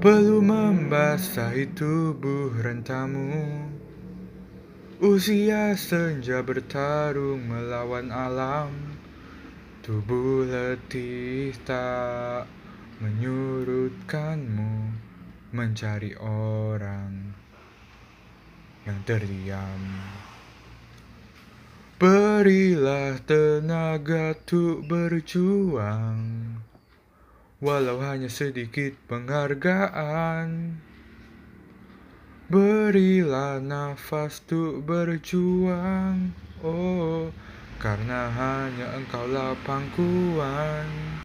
belum membasahi tubuh rentamu. Usia senja bertarung melawan alam. Tubuh letih tak menyurutkanmu mencari orang yang terdiam. Berilah tenaga untuk berjuang, walau hanya sedikit penghargaan. Berilah nafas untuk berjuang, oh, karena hanya engkaulah pangkuan.